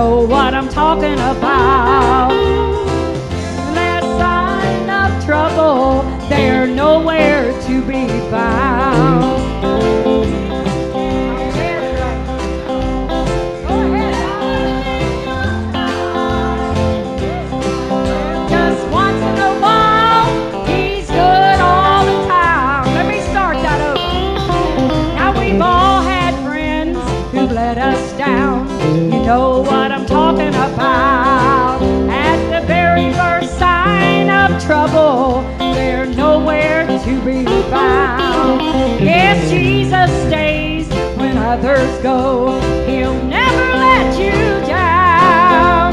know what I'm talking about. That sign of trouble, they're nowhere to be found. Know what I'm talking about. At the very first sign of trouble, they're nowhere to be found. Yes, Jesus stays when others go. He'll never let you down.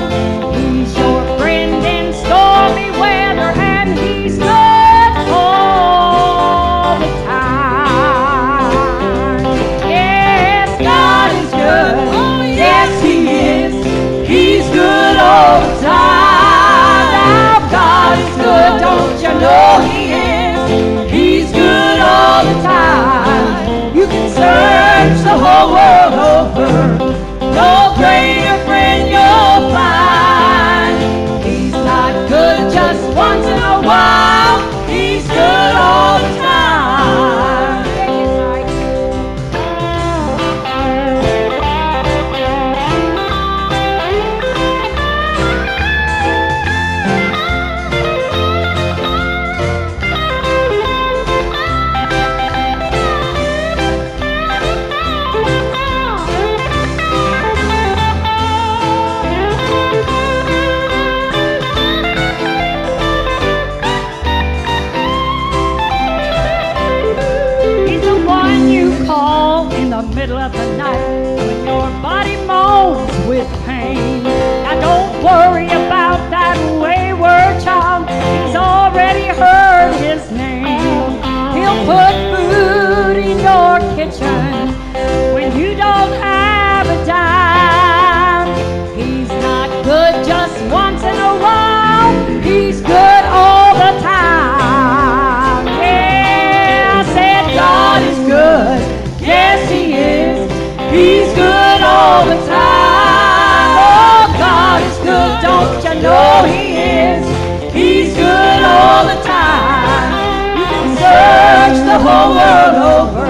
He's your friend in stormy weather, and he's good all the time. Yes, God is good. Yes, he is. He's good all the time. Now God is good, don't you know he is? He's good all the time. You can search the whole world over, no greater friend you'll find. He's not good just once in a while. He's good all the time. Worry about that wayward child. He's already heard his name. He'll put food in your kitchen when you don't have a dime. He's not good just once in a while. He's good all the time. Yeah, I said God is good. Yes, he is. He's good all the time. Good, don't you know he is? He's good all the time. You can search the whole world over,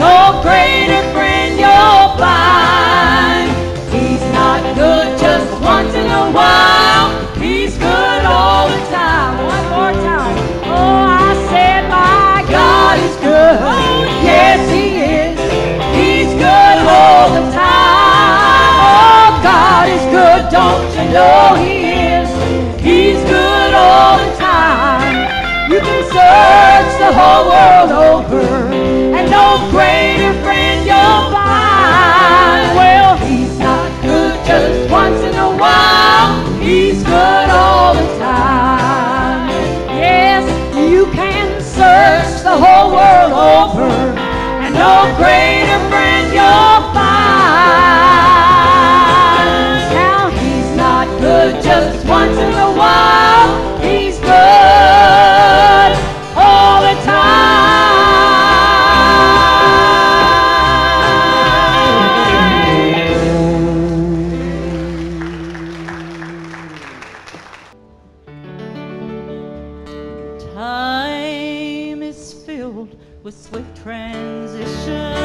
no greater friend you'll find. He's not good just once in a while. He's good all the time. One more time. Oh, I said my God is good. Yes, he is. He's good all the time. God is good, don't you know he is? He's good all the time. You can search the whole world over, and no greater friend you'll find. Well, he's not good just once in a while. He's good all the time. Yes, you can search the whole world over, and no greater friend you'll find. Good just once in a while, he's good all the time. Time is filled with swift transition.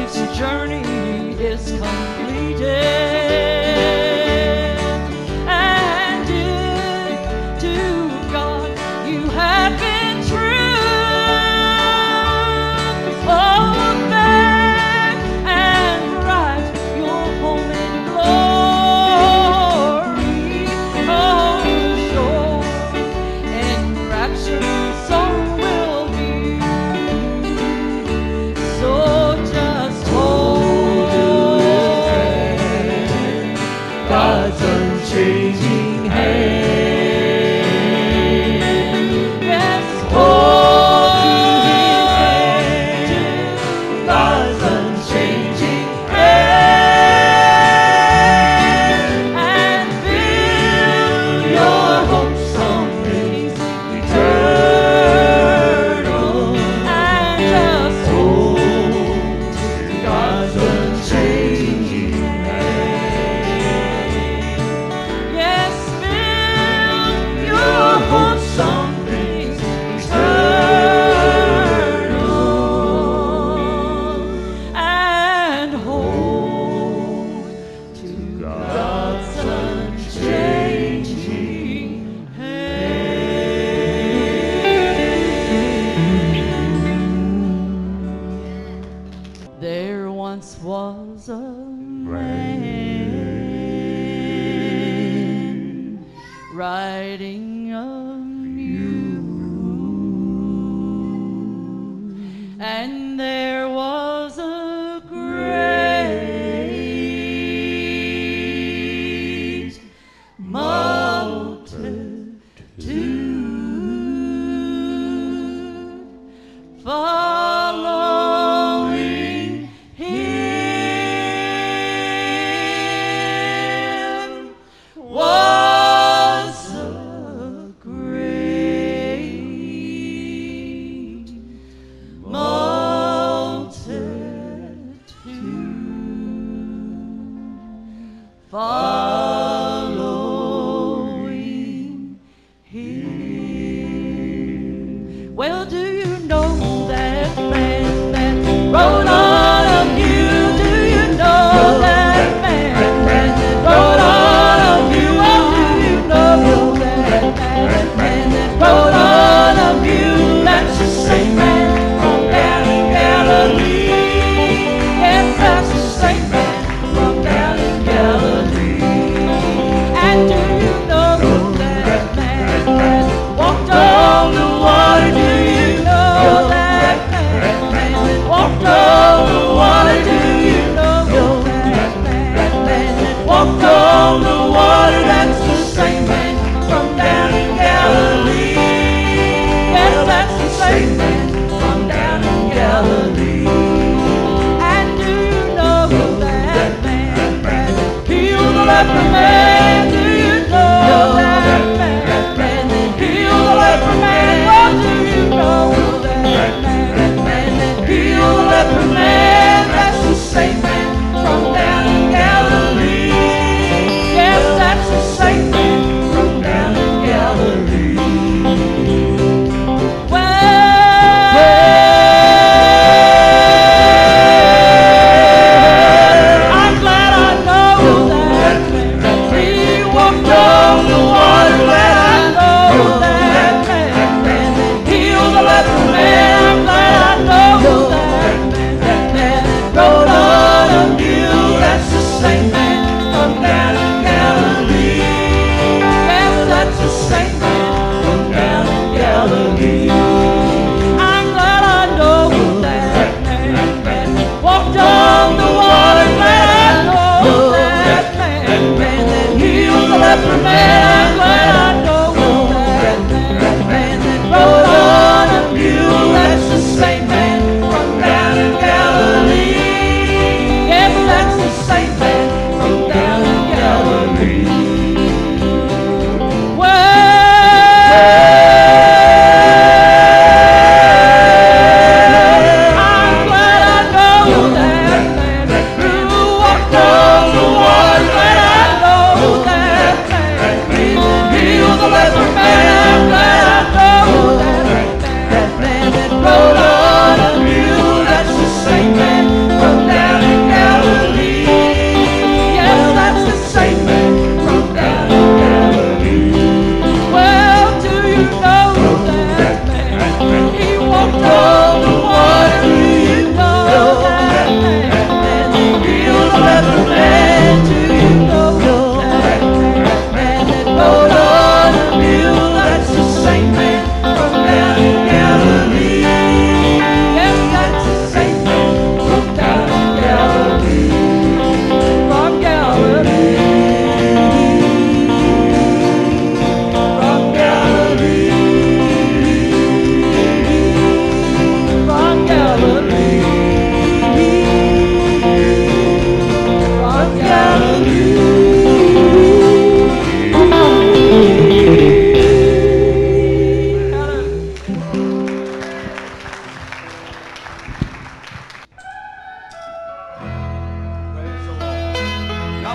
its journey is completed, and if to God you have been true, oh, fair and right, your home in glory, oh, sure, and rapture so. Changing hand, yes, holding God's unchanging hand, and fill your hopes on things eternal, and just hold to God's unchanging hand. Yes. There once was a man riding a mule, and there was a great multitude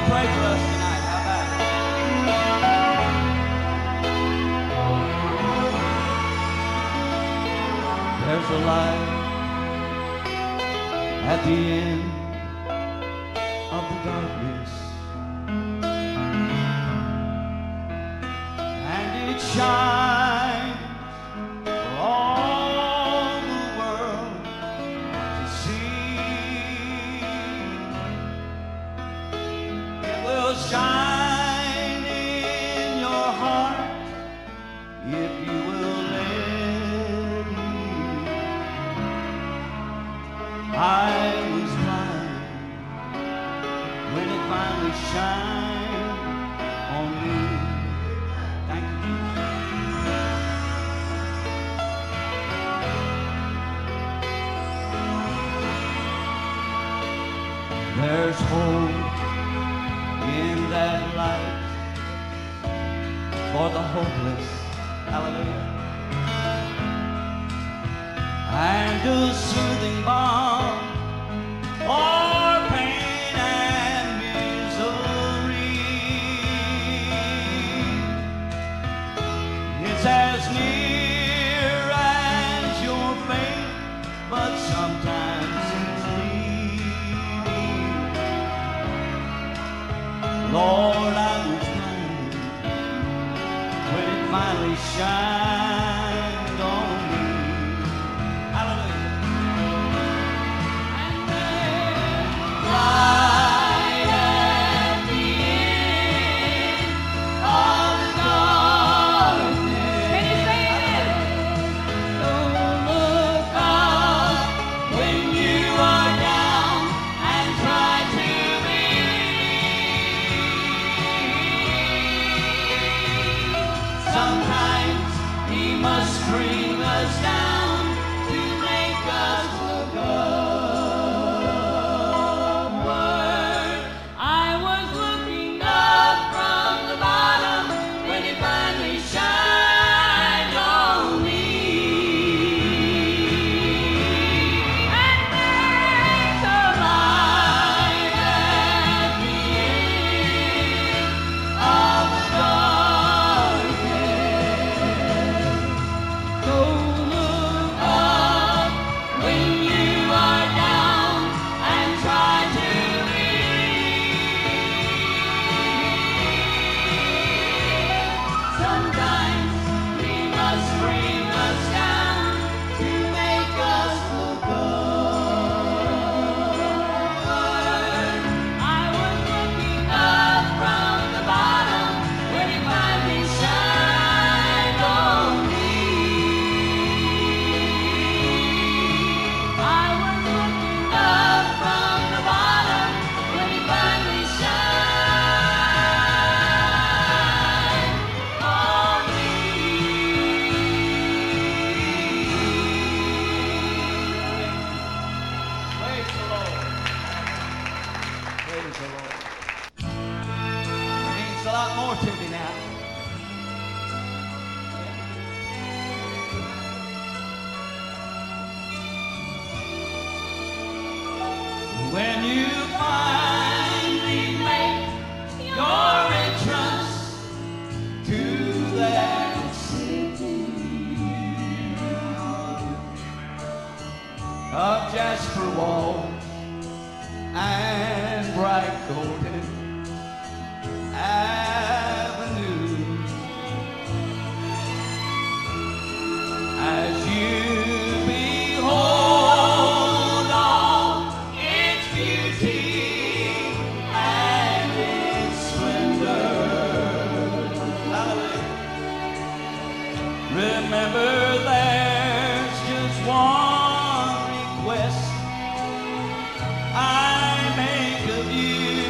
pray for us tonight. How about it? There's a light at the end of the darkness, and it shines for all the world to see. It will shine in your heart if you will let it. I was blind when it finally shined on me. There's hope in that light for the hopeless. Hallelujah. And a soothing balm for pain and misery. It's as near as your faith, but sometimes Lord, I was blind when it finally shined on me. Hallelujah. And there's light at the end of the darkness. Can you say it? Don't look up when you are down and try to. Sometimes he must bring us down to make us look upward. I was looking up from the bottom when it finally shined on me. And there's a light at the end of the darkness. Don't look up when you are down and try to leave. Sometimes we must bring us down to make us look upward. I was looking up from the bottom when it finally shined on me. I was looking up from the bottom when it finally shined on me. Praise the Lord. Praise the Lord. It means a lot more to me now. When you finally make your entrance to that city of jasper walls and bright golden avenues, as you behold all its beauty and its splendor. Hallelujah. Remember, there's just one request I make of you.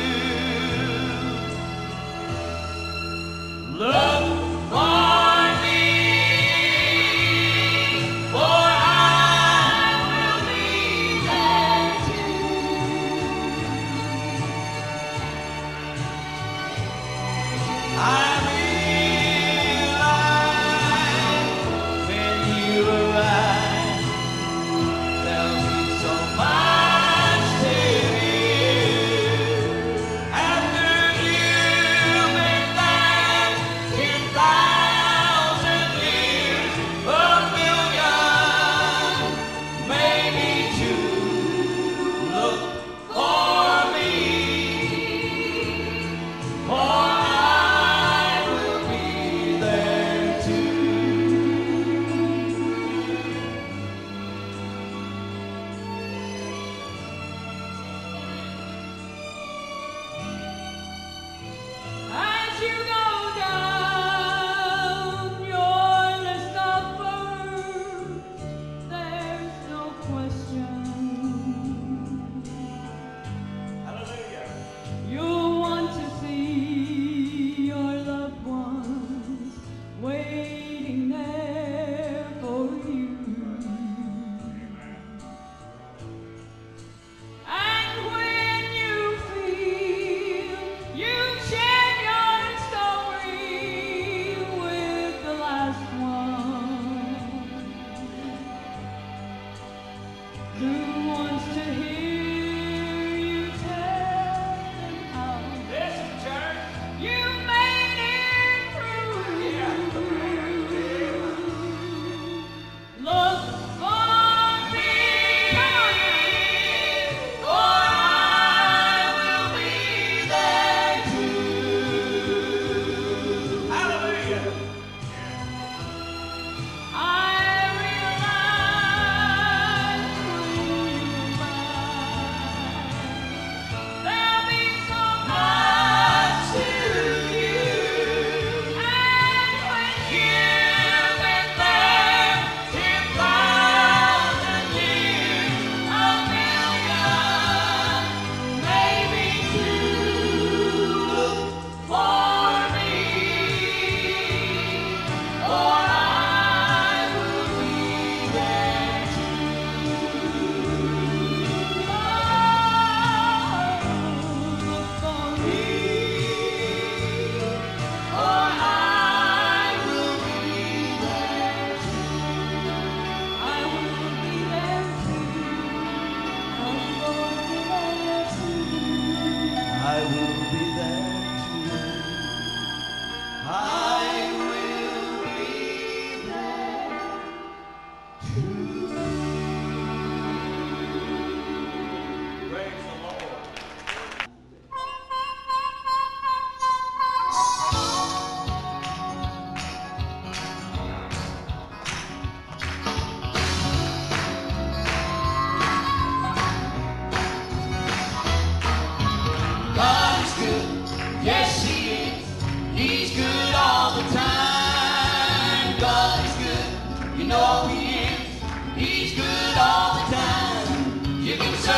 Search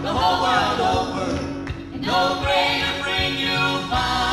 the whole world over, and no greater friend you'll find.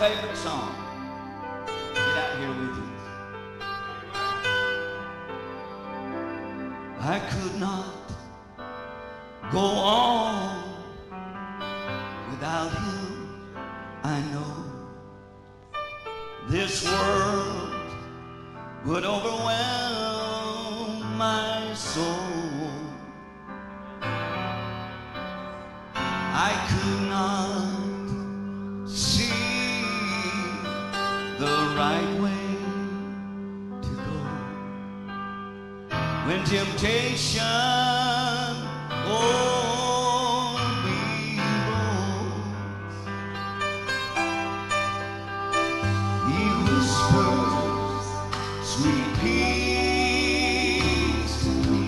favorite song. Get out here with you. I could not go on without him, I know. This world would overwhelm my soul. I could not see the right way to go when temptation on me rolls. He whispers sweet peace to me.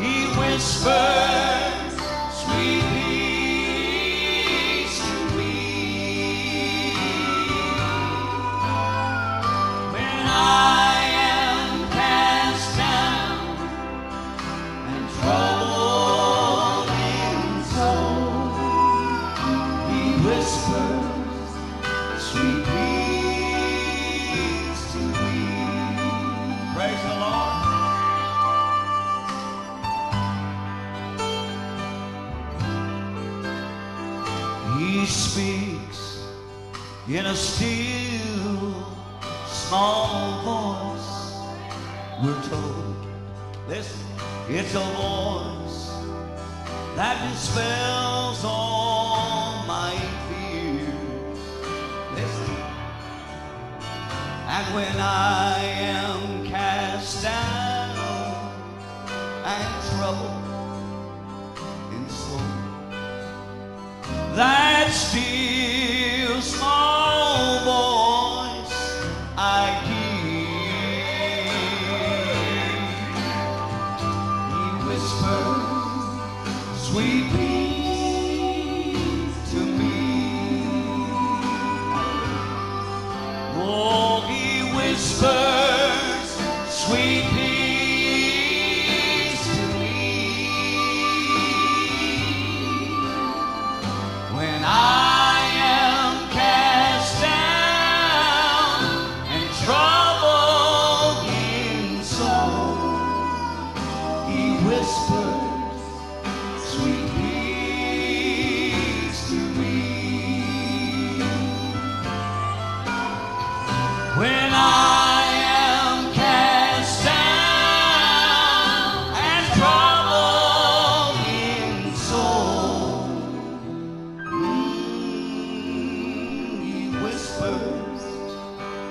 He whispers. He speaks in a still, small voice, we're told. Listen, it's a voice that dispels all my fears. Listen, and when I am cast down and troubled in soul, that still small voice I hear. He whispers sweet peace to me. Oh, he whispers sweet peace.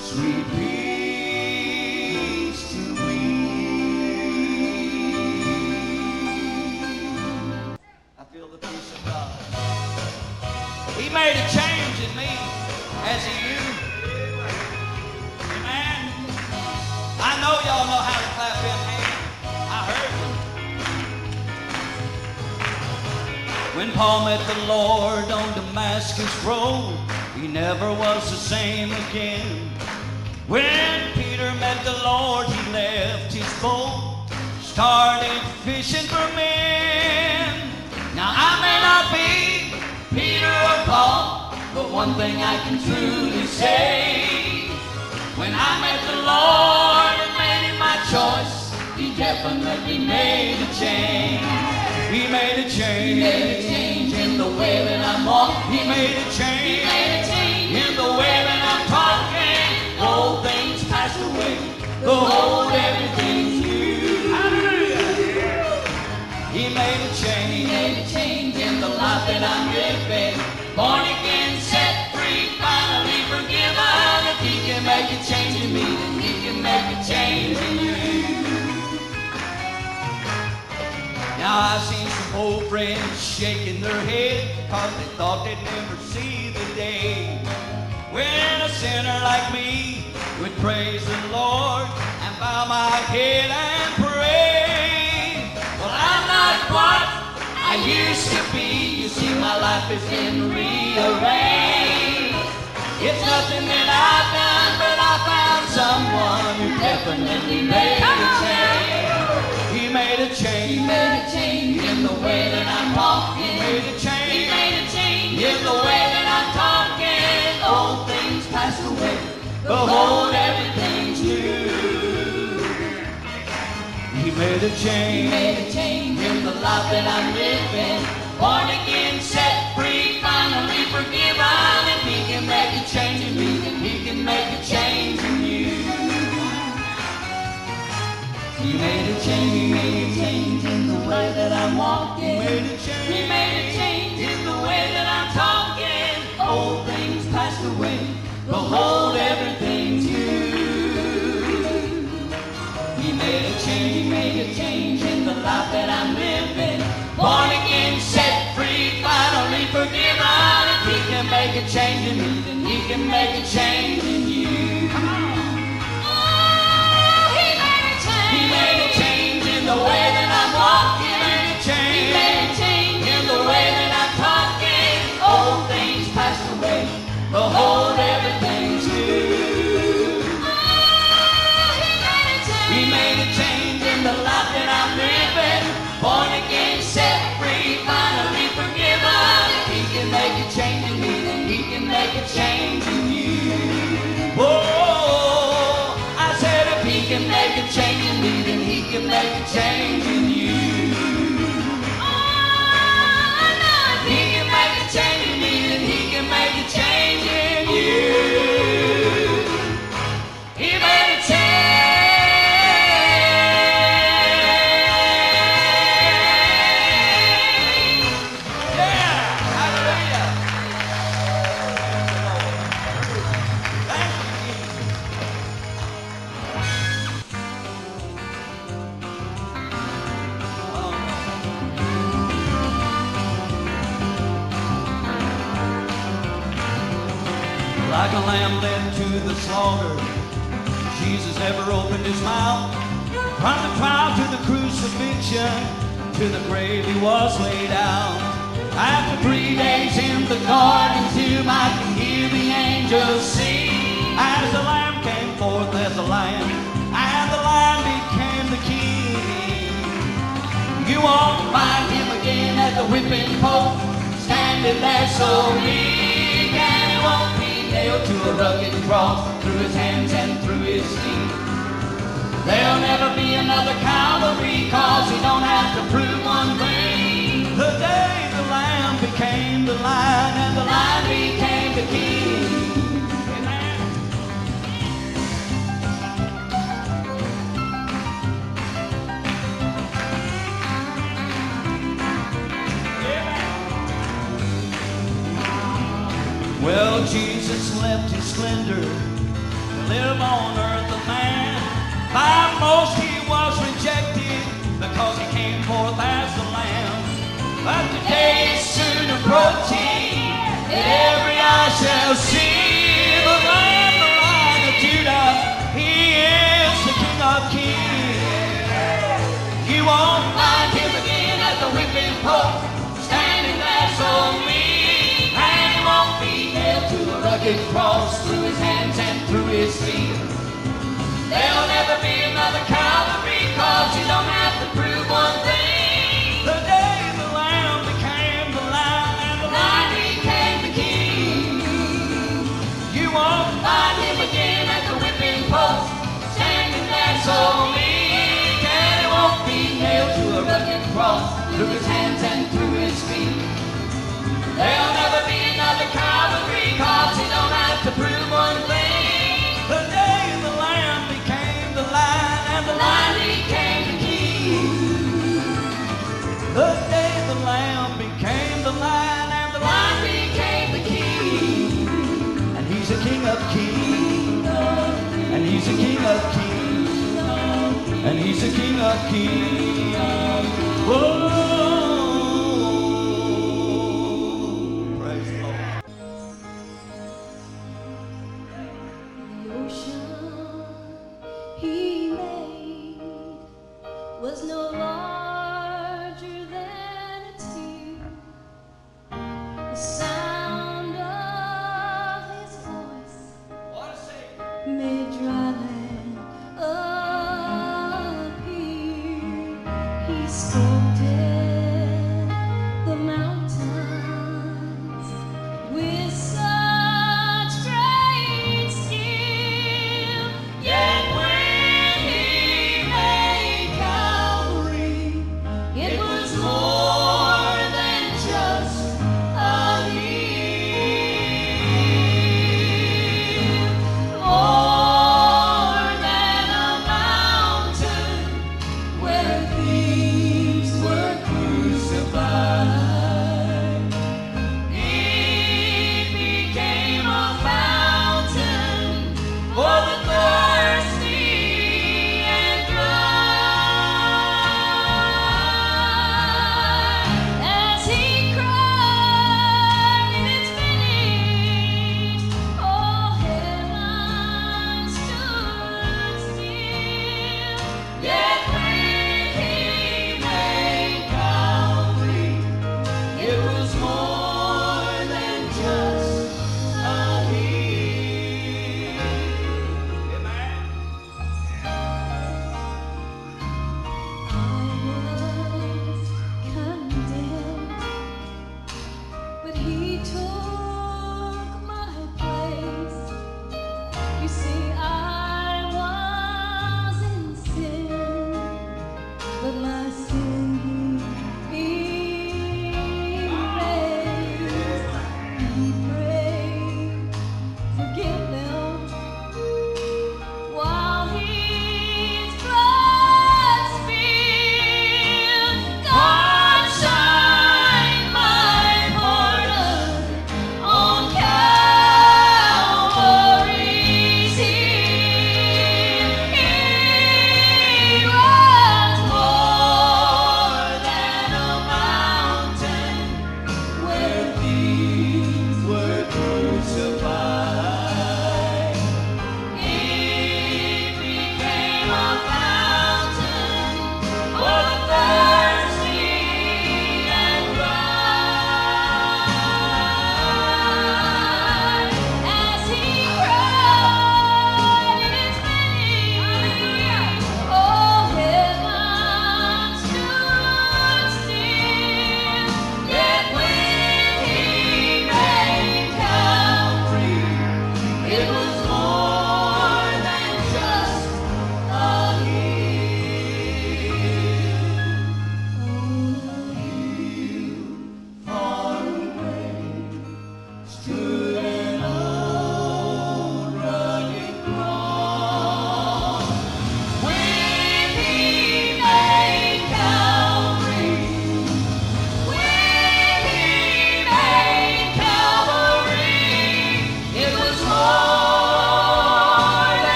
Sweet peace to me. I feel the peace of God. He made a change in me as in you. Amen. I know y'all know how to clap his hand. I heard you. When Paul met the Lord on Damascus Road, he never was the same again. When Peter met the Lord, he left his boat, started fishing for men. Now I may not be Peter or Paul, but one thing I can truly say, when I met the Lord and made him my choice, he definitely made a change. He made a change. He made a change in the way that I walk. He made a change. He made a change in the way that I'm talking. Old things passed away, behold, everything's new. He made a change. He made a change in the life that I'm living. Born again, set free, finally forgiven. If he can make a change in me, then he can make a change in you. Now I've seen some old friends shaking their head, cause they thought they'd never see the day when a sinner like me would praise the Lord and bow my head and pray. Well, I'm not what I used to be. You see, my life has been rearranged. It's nothing that I've done, but I found someone who definitely made a change. He made a change. He made a change in the way that I'm walking. He made a change. He made a Behold, everything's new. He made a change. He made a change in the life that I'm living. Born again, set free, finally forgiven. If he can make a change in me, then he can make a change in you. He made a change. He made a change in the way that I'm walking. He made a change. He made a change in the way that I'm talking. Old things passed away. Behold, everything's new. He made a change. He made a change in the life that I'm living. Born again, set free, finally forgiven. If he can make a change in me, then he can make a change in you. Oh, he made a change. He made a change in the way that I'm walking. He made a change. He made a change in the way that I'm talking. Old things passed away. Behold, everything's new. Oh, he made a change. He made a change in the life that I'm living. Born again, set free, finally forgiven. If he can make a change in me, then he can make a change in you. Oh, I said if he can make a change in me, then he can make a change in you. Oh, I know if he can make a change in me, then he can make a change. Like a lamb led to the slaughter, Jesus ever opened his mouth. From the trial to the crucifixion, to the grave he was laid out. After 3 days in the garden tomb, I can hear the angels sing. As the lamb came forth as a lion, and the lion became the king. You won't find him again at the whipping post, standing there so meek, and he won't be nailed to a rugged cross, through his hands and through his feet. There'll never be another Calvary, cause he don't have to prove one thing. The day the lamb became the lion, and the lion became the king. Well, Jesus left his splendor to live on earth a man. By most he was rejected because he came forth as a lamb. But the day is soon approaching, every eye shall see the Lamb, the Lion of Judah. He is the King of Kings. You won't find him again at the whipping post, standing there so meek. Rugged cross, through his hands and through his feet. There'll never be another Calvary, cause you don't have to prove one thing. The day the Lamb became the Lion, and the Lion became the King. You won't find him again at the whipping post, standing there so meek, and he won't be nailed to a rugged cross, through his hands and through his feet. There'll never be another Calvary, cause you don't have to prove one thing. The day the Lamb became the Lion, and the Lion became the King. The day the Lamb became the Lion, and the Lion became the King. And he's a King of Kings. And he's a King of Kings. And he's a King of Kings. Whoa. Spoke to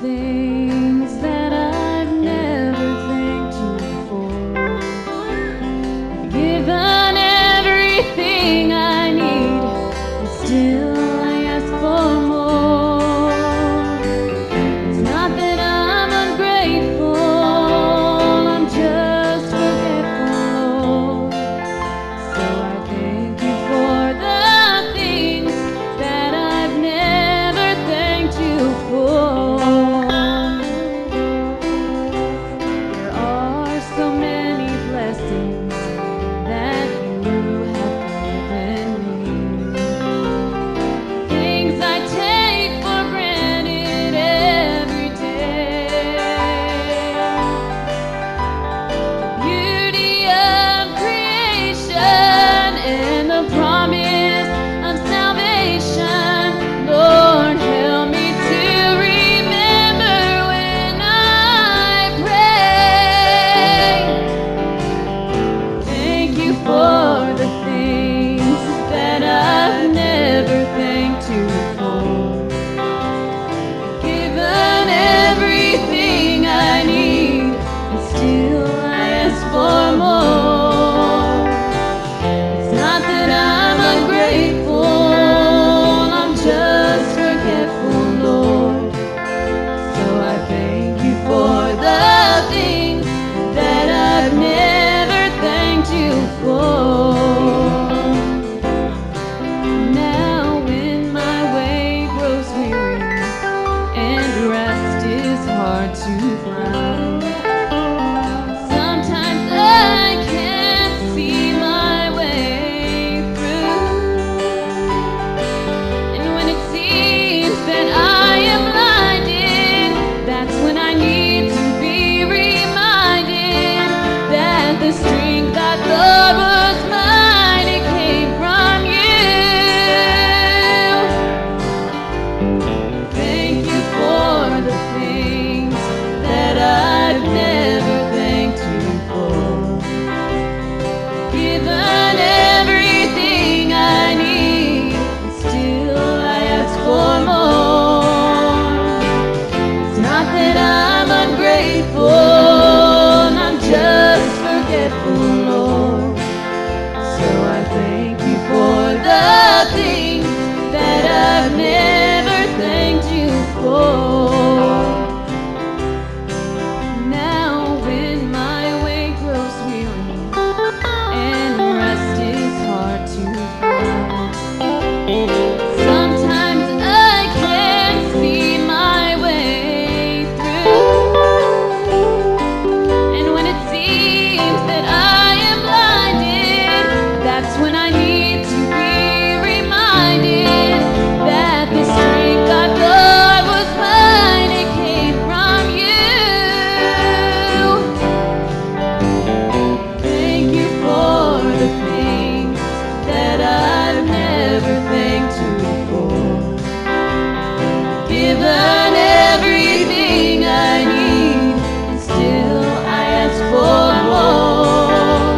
things that I've never thanked you for. Given everything I need, and still I ask for more. It's not that I'm ungrateful, I'm just forgetful. So I thank you for the things that I've never thanked you for. Sometimes I can't see my way through, and when it seems that I am blinded, that's when I need to be reminded that the strength I thought was mine, it came from you. Thank you for the things I've never thanked you for. Given everything I need, still I ask for more. It's not that I'm ungrateful, I'm just forgetful, Lord. So I thank you for the things that I've never thanked you for. Sometimes I can't see my way through, and when it seems that I am blinded, that's when I need to be reminded that the strength I thought was mine, it came from you. Thank you for the things that I've never given everything I need, and still I ask for more.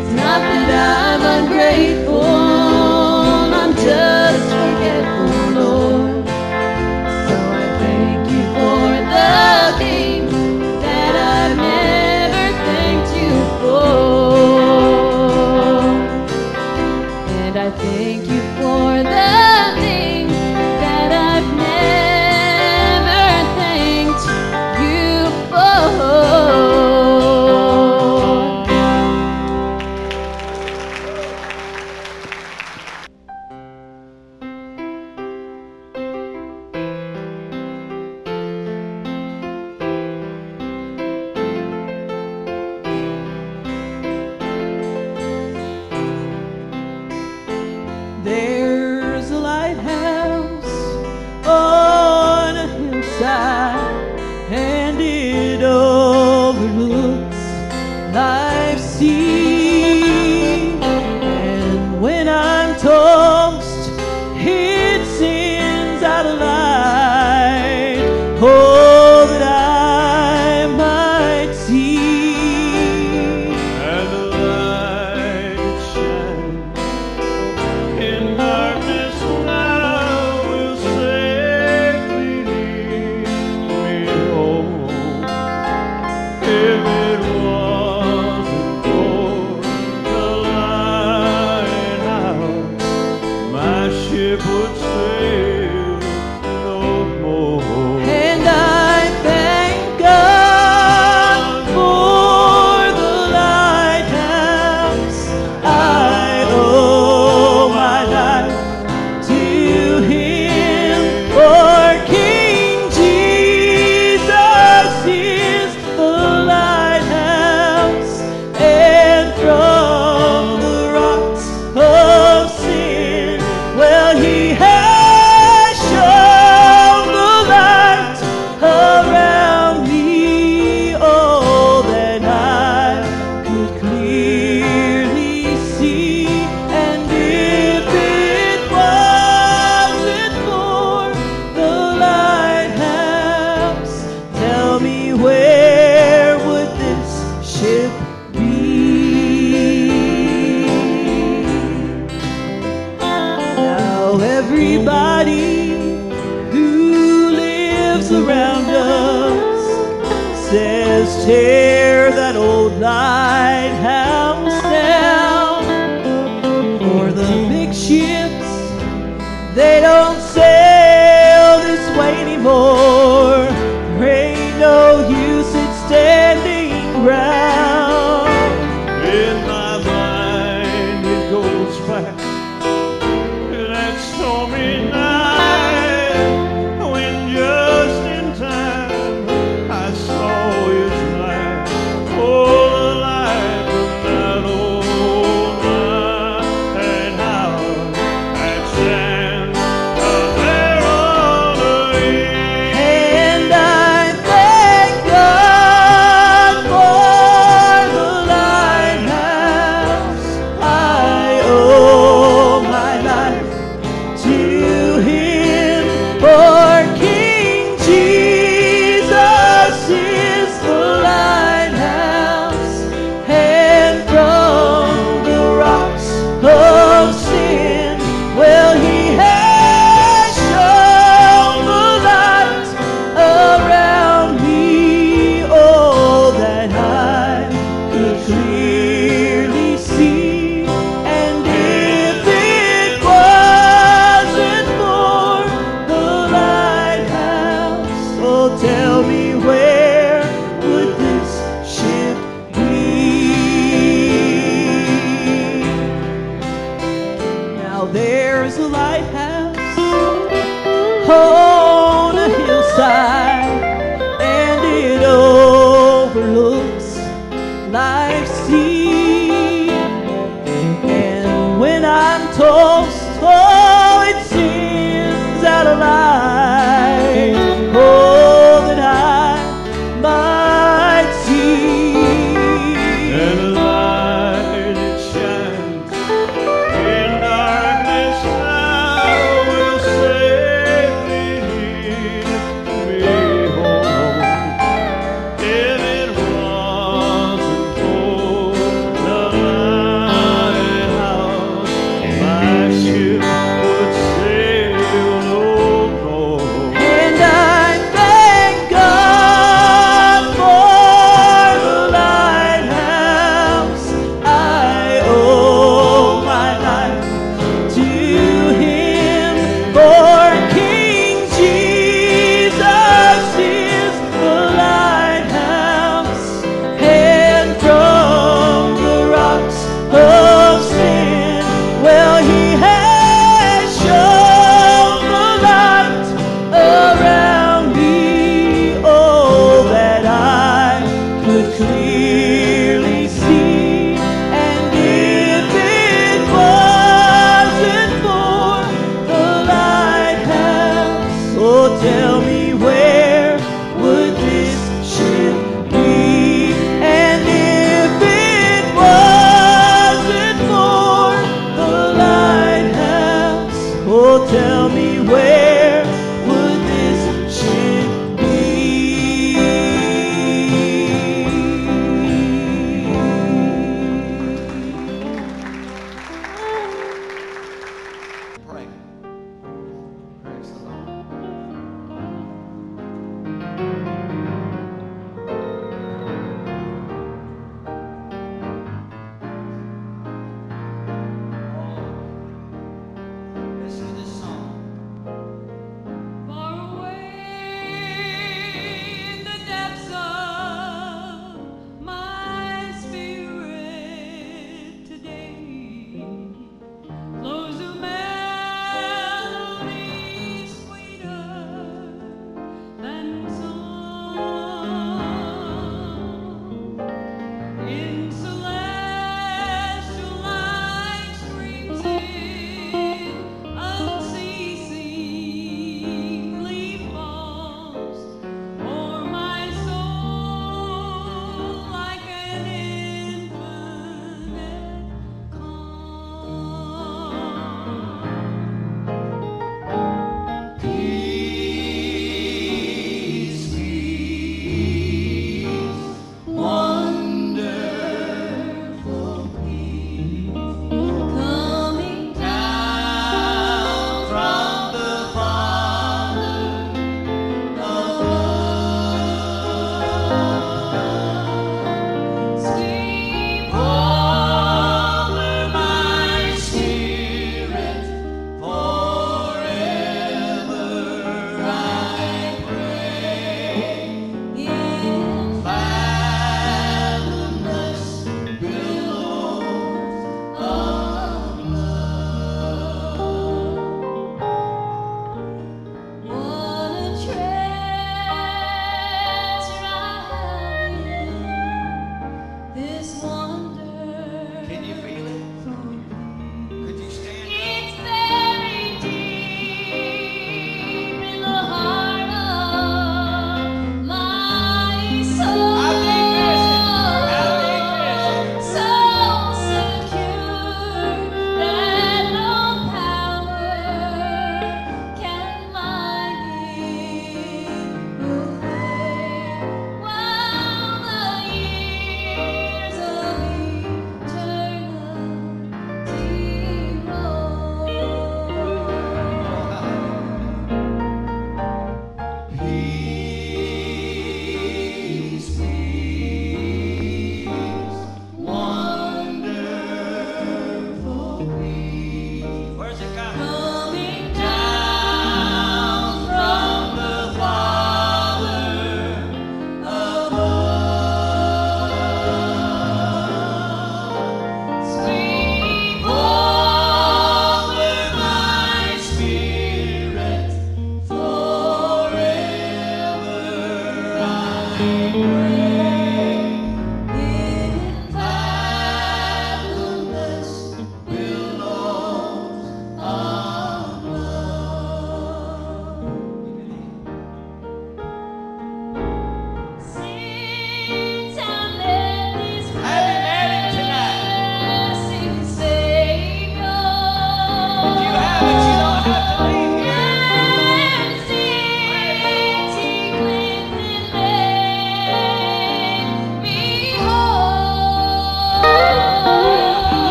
It's not that I'm ungrateful, I'm just forgetful, Lord. So I thank you for the things that I've never thanked you for. And I thank you for the things that I've never darkness, I will safely leave. everybody who lives around us says, tear that old lighthouse down, for the big ships, they don't sail this way anymore. Pray no use in standing round. In my mind it goes back to that stormy night when just in time I saw his light. Oh, the light of that old lighthouse at Santa Verona. And I thank God for the lighthouse. I owe my life to him, for King Jesus is the lighthouse, and from the rocks of sin, well, he has shown the light around me. Oh, that I could clearly see, and if it wasn't for the lighthouse, oh, tell me where would this ship be? Now there's a lighthouse on a hillside, and it overlooks life's sea. And when I'm tossed, oh, it seems out of line. Oh, that I might see. And the light it shines in darkness now will safely lead me home. If it wasn't for the lighthouse, my ship would sail no more. And I thank God for the lighthouse. I owe my life to him, for King Jesus is the lighthouse, and from the rocks of sin, well, he has shown the light around me. Oh, that I could clearly see, and if it wasn't for the lighthouse, oh, tell me where would this ship be? And if it wasn't for the lighthouse, oh, tell me where.